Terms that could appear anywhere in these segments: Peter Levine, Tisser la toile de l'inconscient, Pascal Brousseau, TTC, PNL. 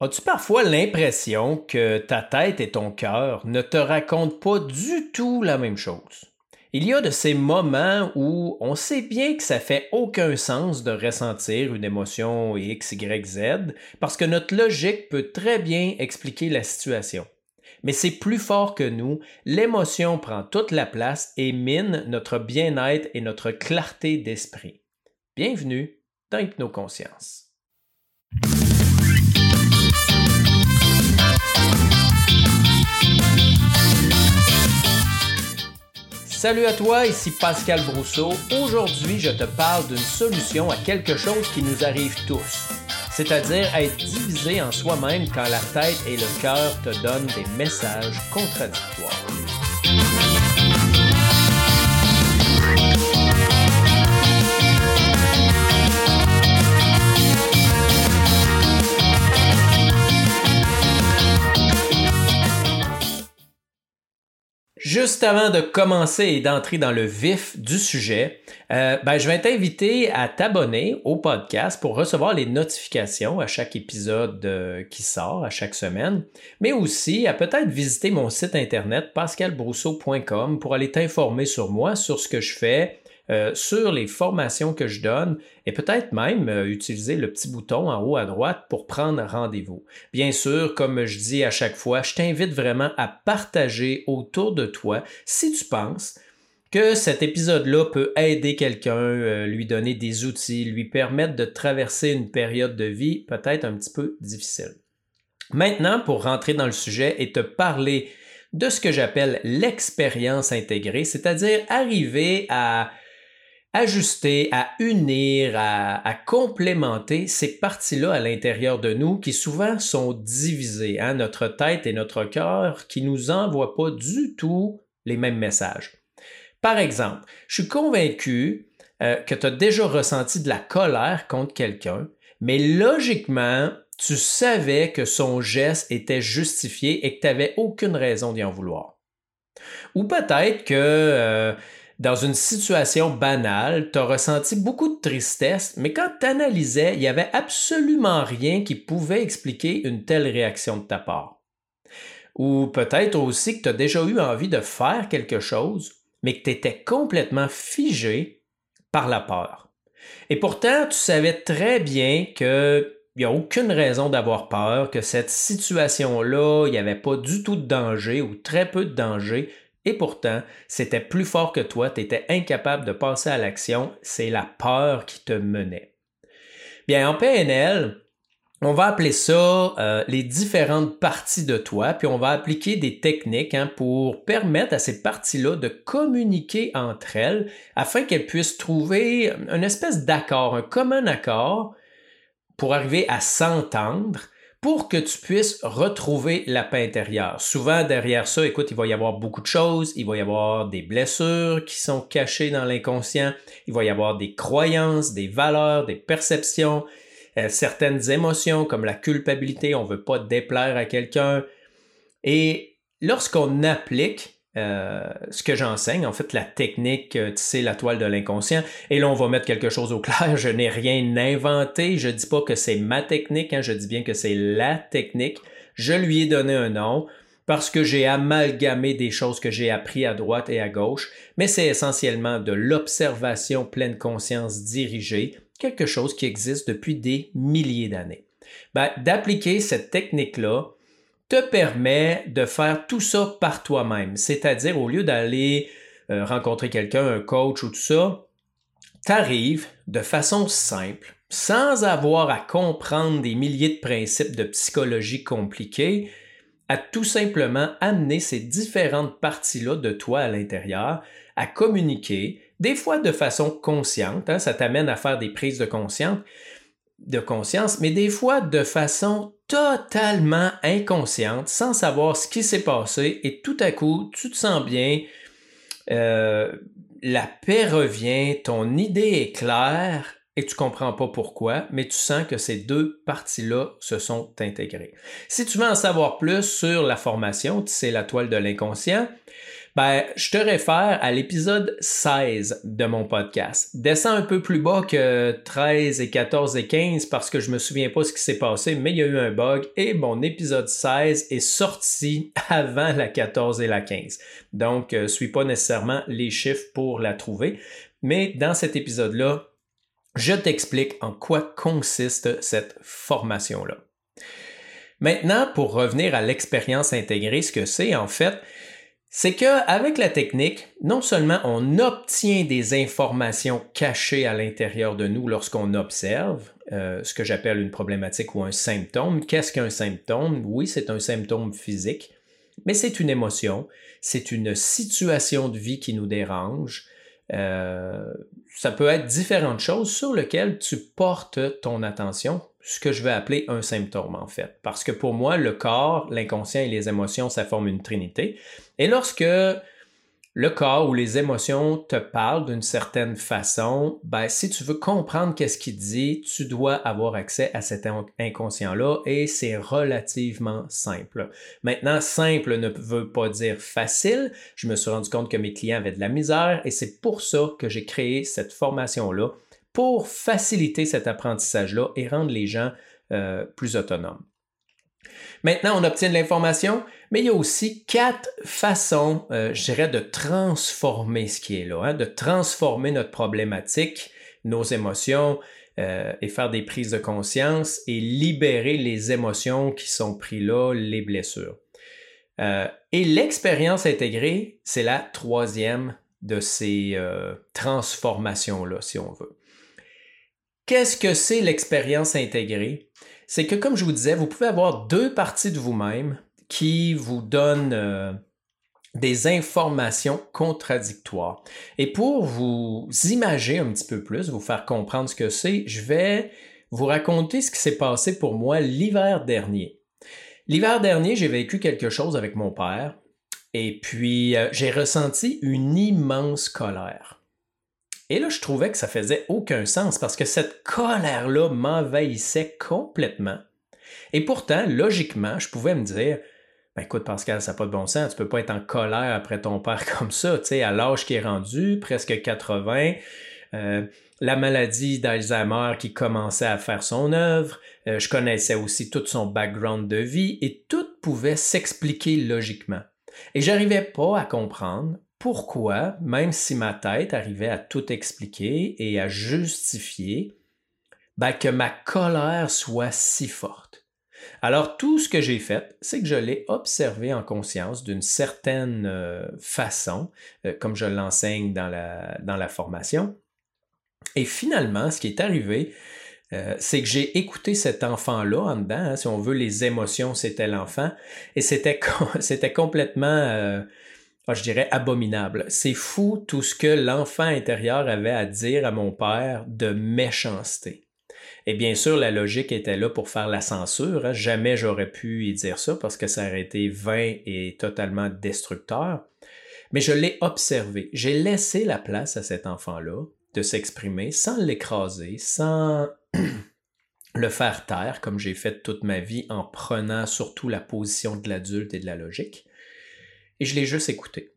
As-tu parfois l'impression que ta tête et ton cœur ne te racontent pas du tout la même chose? Il y a de ces moments où on sait bien que ça fait aucun sens de ressentir une émotion X, Y, Z parce que notre logique peut très bien expliquer la situation. Mais c'est plus fort que nous, l'émotion prend toute la place et mine notre bien-être et notre clarté d'esprit. Bienvenue dans Hypnoconscience. Salut à toi, ici Pascal Brousseau. Aujourd'hui, je te parle d'une solution à quelque chose qui nous arrive tous, c'est-à-dire être divisé en soi-même quand la tête et le cœur te donnent des messages contradictoires. Juste avant de commencer et d'entrer dans le vif du sujet, je vais t'inviter à t'abonner au podcast pour recevoir les notifications à chaque épisode qui sort, à chaque semaine, mais aussi à peut-être visiter mon site internet pascalbrousseau.com pour aller t'informer sur moi, sur ce que je fais, sur les formations que je donne et peut-être même utiliser le petit bouton en haut à droite pour prendre rendez-vous. Bien sûr, comme je dis à chaque fois, je t'invite vraiment à partager autour de toi si tu penses que cet épisode-là peut aider quelqu'un, lui donner des outils, lui permettre de traverser une période de vie peut-être un petit peu difficile. Maintenant, pour rentrer dans le sujet et te parler de ce que j'appelle l'expérience intégrée, c'est-à-dire arriver à ajuster, à unir, à complémenter ces parties-là à l'intérieur de nous qui souvent sont divisées, hein, notre tête et notre cœur qui ne nous envoient pas du tout les mêmes messages. Par exemple, je suis convaincu que tu as déjà ressenti de la colère contre quelqu'un, mais logiquement, tu savais que son geste était justifié et que tu n'avais aucune raison d'y en vouloir. Ou peut-être que dans une situation banale, tu as ressenti beaucoup de tristesse, mais quand tu analysais, il n'y avait absolument rien qui pouvait expliquer une telle réaction de ta part. Ou peut-être aussi que tu as déjà eu envie de faire quelque chose, mais que tu étais complètement figé par la peur. Et pourtant, tu savais très bien que il n'y a aucune raison d'avoir peur, que cette situation-là, il n'y avait pas du tout de danger ou très peu de danger. Et pourtant, c'était plus fort que toi, tu étais incapable de passer à l'action. C'est la peur qui te menait. Bien, en PNL, on va appeler ça les différentes parties de toi, puis on va appliquer des techniques pour permettre à ces parties-là de communiquer entre elles afin qu'elles puissent trouver une espèce d'accord, un commun accord, pour arriver à s'entendre, pour que tu puisses retrouver la paix intérieure. Souvent, derrière ça, écoute, il va y avoir beaucoup de choses, il va y avoir des blessures qui sont cachées dans l'inconscient, il va y avoir des croyances, des valeurs, des perceptions, certaines émotions comme la culpabilité, on ne veut pas déplaire à quelqu'un. Et lorsqu'on applique ce que j'enseigne, en fait, la technique Tisser la toile de l'inconscient. Et là, on va mettre quelque chose au clair. Je n'ai rien inventé. Je ne dis pas que c'est ma technique. Je dis bien que c'est la technique. Je lui ai donné un nom parce que j'ai amalgamé des choses que j'ai apprises à droite et à gauche. Mais c'est essentiellement de l'observation pleine conscience dirigée, quelque chose qui existe depuis des milliers d'années. D'appliquer cette technique-là te permet de faire tout ça par toi-même. C'est-à-dire, au lieu d'aller rencontrer quelqu'un, un coach ou tout ça, t'arrives de façon simple, sans avoir à comprendre des milliers de principes de psychologie compliqués, à tout simplement amener ces différentes parties-là de toi à l'intérieur, à communiquer, des fois de façon consciente, ça t'amène à faire des prises de conscience, mais des fois de façon totalement inconsciente, sans savoir ce qui s'est passé, et tout à coup, tu te sens bien, la paix revient, ton idée est claire, et tu ne comprends pas pourquoi, mais tu sens que ces deux parties-là se sont intégrées. Si tu veux en savoir plus sur la formation, Tisser la toile de l'inconscient, Ben, je te réfère à l'épisode 16 de mon podcast. Descends un peu plus bas que 13 et 14 et 15 parce que je me souviens pas ce qui s'est passé, mais il y a eu un bug et mon épisode 16 est sorti avant la 14 et la 15. Donc, je ne suis pas nécessairement les chiffres pour la trouver, mais dans cet épisode-là, je t'explique en quoi consiste cette formation-là. Maintenant, pour revenir à l'expérience intégrée, ce que c'est en fait, c'est qu'avec la technique, non seulement on obtient des informations cachées à l'intérieur de nous lorsqu'on observe ce que j'appelle une problématique ou un symptôme. Qu'est-ce qu'un symptôme? Oui, c'est un symptôme physique, mais c'est une émotion, c'est une situation de vie qui nous dérange. Ça peut être différentes choses sur lesquelles tu portes ton attention, ce que je vais appeler un symptôme en fait. Parce que pour moi, le corps, l'inconscient et les émotions, ça forme une trinité. Et lorsque le corps ou les émotions te parlent d'une certaine façon, ben, si tu veux comprendre qu'est-ce qu'il dit, tu dois avoir accès à cet inconscient-là et c'est relativement simple. Maintenant, simple ne veut pas dire facile. Je me suis rendu compte que mes clients avaient de la misère et c'est pour ça que j'ai créé cette formation-là pour faciliter cet apprentissage-là et rendre les gens plus autonomes. Maintenant, on obtient de l'information, mais il y a aussi 4 façons, de transformer ce qui est là, de transformer notre problématique, nos émotions et faire des prises de conscience et libérer les émotions qui sont prises là, les blessures. Et l'expérience intégrée, c'est la 3e de ces transformations-là, si on veut. Qu'est-ce que c'est l'expérience intégrée? C'est que, comme je vous disais, vous pouvez avoir 2 parties de vous-même qui vous donnent des informations contradictoires. Et pour vous imager un petit peu plus, vous faire comprendre ce que c'est, je vais vous raconter ce qui s'est passé pour moi l'hiver dernier. L'hiver dernier, j'ai vécu quelque chose avec mon père et puis j'ai ressenti une immense colère. Et là, je trouvais que ça faisait aucun sens parce que cette colère-là m'envahissait complètement. Et pourtant, logiquement, je pouvais me dire « Ben écoute Pascal, ça n'a pas de bon sens, tu peux pas être en colère après ton père comme ça, tu sais, à l'âge qui est rendu, presque 80, la maladie d'Alzheimer qui commençait à faire son œuvre, je connaissais aussi tout son background de vie et tout pouvait s'expliquer logiquement. Et j'arrivais pas à comprendre pourquoi, même si ma tête arrivait à tout expliquer et à justifier, ben que ma colère soit si forte. Alors tout ce que j'ai fait, c'est que je l'ai observé en conscience d'une certaine façon, comme je l'enseigne dans la formation. Et finalement, ce qui est arrivé, c'est que j'ai écouté cet enfant-là en dedans, si on veut, les émotions, c'était l'enfant, et c'était complètement... je dirais abominable. C'est fou tout ce que l'enfant intérieur avait à dire à mon père de méchanceté. Et bien sûr, la logique était là pour faire la censure. Jamais j'aurais pu y dire ça parce que ça aurait été vain et totalement destructeur. Mais je l'ai observé. J'ai laissé la place à cet enfant-là de s'exprimer sans l'écraser, sans le faire taire, comme j'ai fait toute ma vie en prenant surtout la position de l'adulte et de la logique. Et je l'ai juste écouté.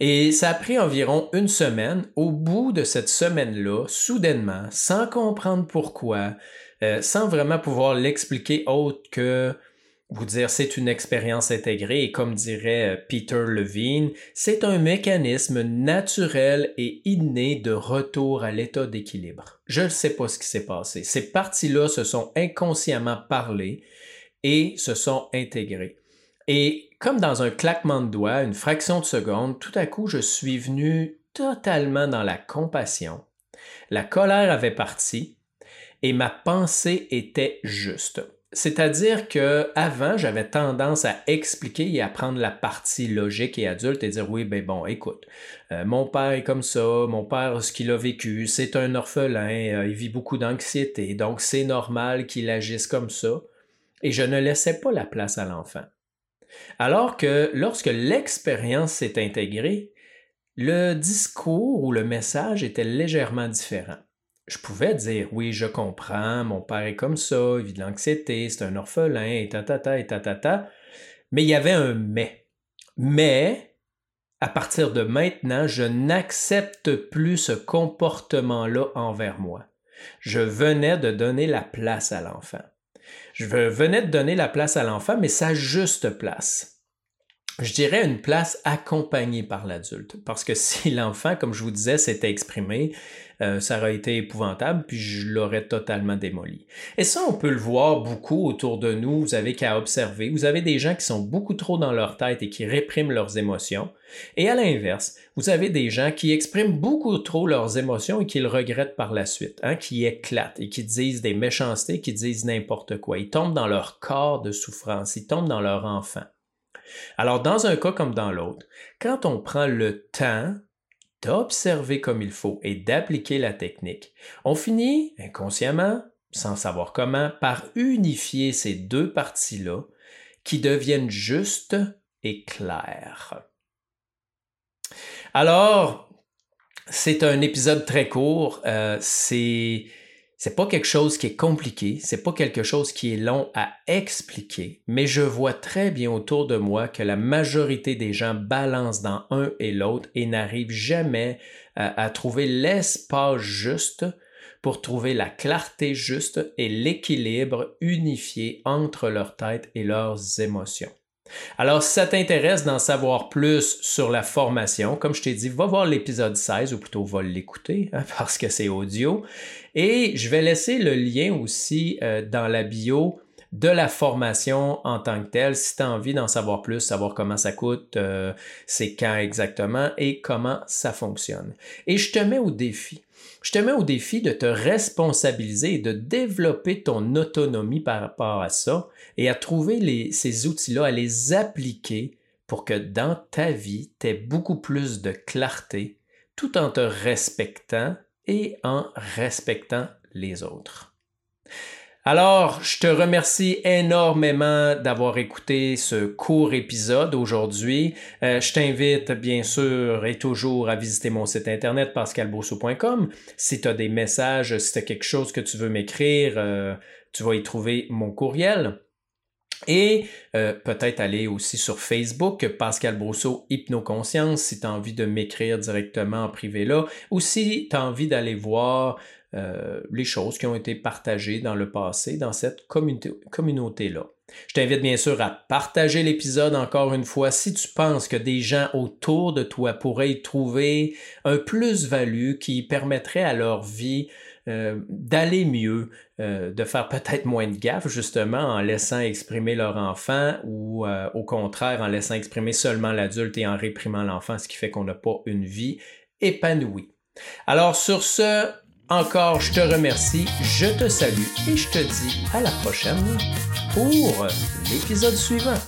Et ça a pris environ 1 semaine. Au bout de cette semaine-là, soudainement, sans comprendre pourquoi, sans vraiment pouvoir l'expliquer autre que vous dire c'est une expérience intégrée et comme dirait Peter Levine, c'est un mécanisme naturel et inné de retour à l'état d'équilibre. Je ne sais pas ce qui s'est passé. Ces parties-là se sont inconsciemment parlées et se sont intégrées. Et comme dans un claquement de doigts, une fraction de seconde, tout à coup, je suis venu totalement dans la compassion. La colère avait parti et ma pensée était juste. C'est-à-dire qu'avant, j'avais tendance à expliquer et à prendre la partie logique et adulte et dire « Oui, ben bon, écoute, mon père est comme ça, mon père, ce qu'il a vécu, c'est un orphelin, il vit beaucoup d'anxiété, donc c'est normal qu'il agisse comme ça. » Et je ne laissais pas la place à l'enfant. Alors que lorsque l'expérience s'est intégrée, le discours ou le message était légèrement différent. Je pouvais dire « Oui, je comprends, mon père est comme ça, il vit de l'anxiété, c'est un orphelin, et tatata, et tatata. » Mais il y avait un « mais ». Mais À partir de maintenant, je n'accepte plus ce comportement-là envers moi. Je venais de donner la place à l'enfant. Je venais de donner la place à l'enfant, mais sa juste place. Je dirais une place accompagnée par l'adulte. Parce que si l'enfant, comme je vous disais, s'était exprimé, ça aurait été épouvantable, puis je l'aurais totalement démoli. Et ça, on peut le voir beaucoup autour de nous. Vous avez qu'à observer. Vous avez des gens qui sont beaucoup trop dans leur tête et qui répriment leurs émotions. Et à l'inverse, vous avez des gens qui expriment beaucoup trop leurs émotions et qui le regrettent par la suite, hein, qui éclatent et qui disent des méchancetés, qui disent n'importe quoi. Ils tombent dans leur corps de souffrance. Ils tombent dans leur enfant. Alors, dans un cas comme dans l'autre, quand on prend le temps d'observer comme il faut et d'appliquer la technique, on finit inconsciemment, sans savoir comment, par unifier ces deux parties-là qui deviennent justes et claires. Alors, c'est un épisode très court, c'est pas quelque chose qui est compliqué, c'est pas quelque chose qui est long à expliquer, mais je vois très bien autour de moi que la majorité des gens balancent dans un et l'autre et n'arrivent jamais à trouver l'espace juste pour trouver la clarté juste et l'équilibre unifié entre leur tête et leurs émotions. Alors, si ça t'intéresse d'en savoir plus sur la formation, comme je t'ai dit, va voir l'épisode 16, ou plutôt va l'écouter, hein, parce que c'est audio. Et je vais laisser le lien aussi dans la bio de la formation en tant que telle, si tu as envie d'en savoir plus, savoir comment ça coûte, c'est quand exactement et comment ça fonctionne. Et je te mets au défi. Je te mets au défi de te responsabiliser et de développer ton autonomie par rapport à ça et à trouver ces outils-là, à les appliquer pour que dans ta vie, tu aies beaucoup plus de clarté tout en te respectant et en respectant les autres. Alors, je te remercie énormément d'avoir écouté ce court épisode aujourd'hui. Je t'invite bien sûr et toujours à visiter mon site internet pascalbrousseau.com. Si tu as des messages, si tu as quelque chose que tu veux m'écrire, tu vas y trouver mon courriel. Et peut-être aller aussi sur Facebook, Pascal Brousseau Hypnoconscience, si tu as envie de m'écrire directement en privé là, ou si tu as envie d'aller voir les choses qui ont été partagées dans le passé, dans cette communauté-là. Je t'invite bien sûr à partager l'épisode encore une fois si tu penses que des gens autour de toi pourraient y trouver un plus-value qui permettrait à leur vie d'aller mieux, de faire peut-être moins de gaffe justement en laissant exprimer leur enfant ou au contraire en laissant exprimer seulement l'adulte et en réprimant l'enfant, ce qui fait qu'on n'a pas une vie épanouie. Alors sur ce, encore, je te remercie, je te salue et je te dis à la prochaine pour l'épisode suivant.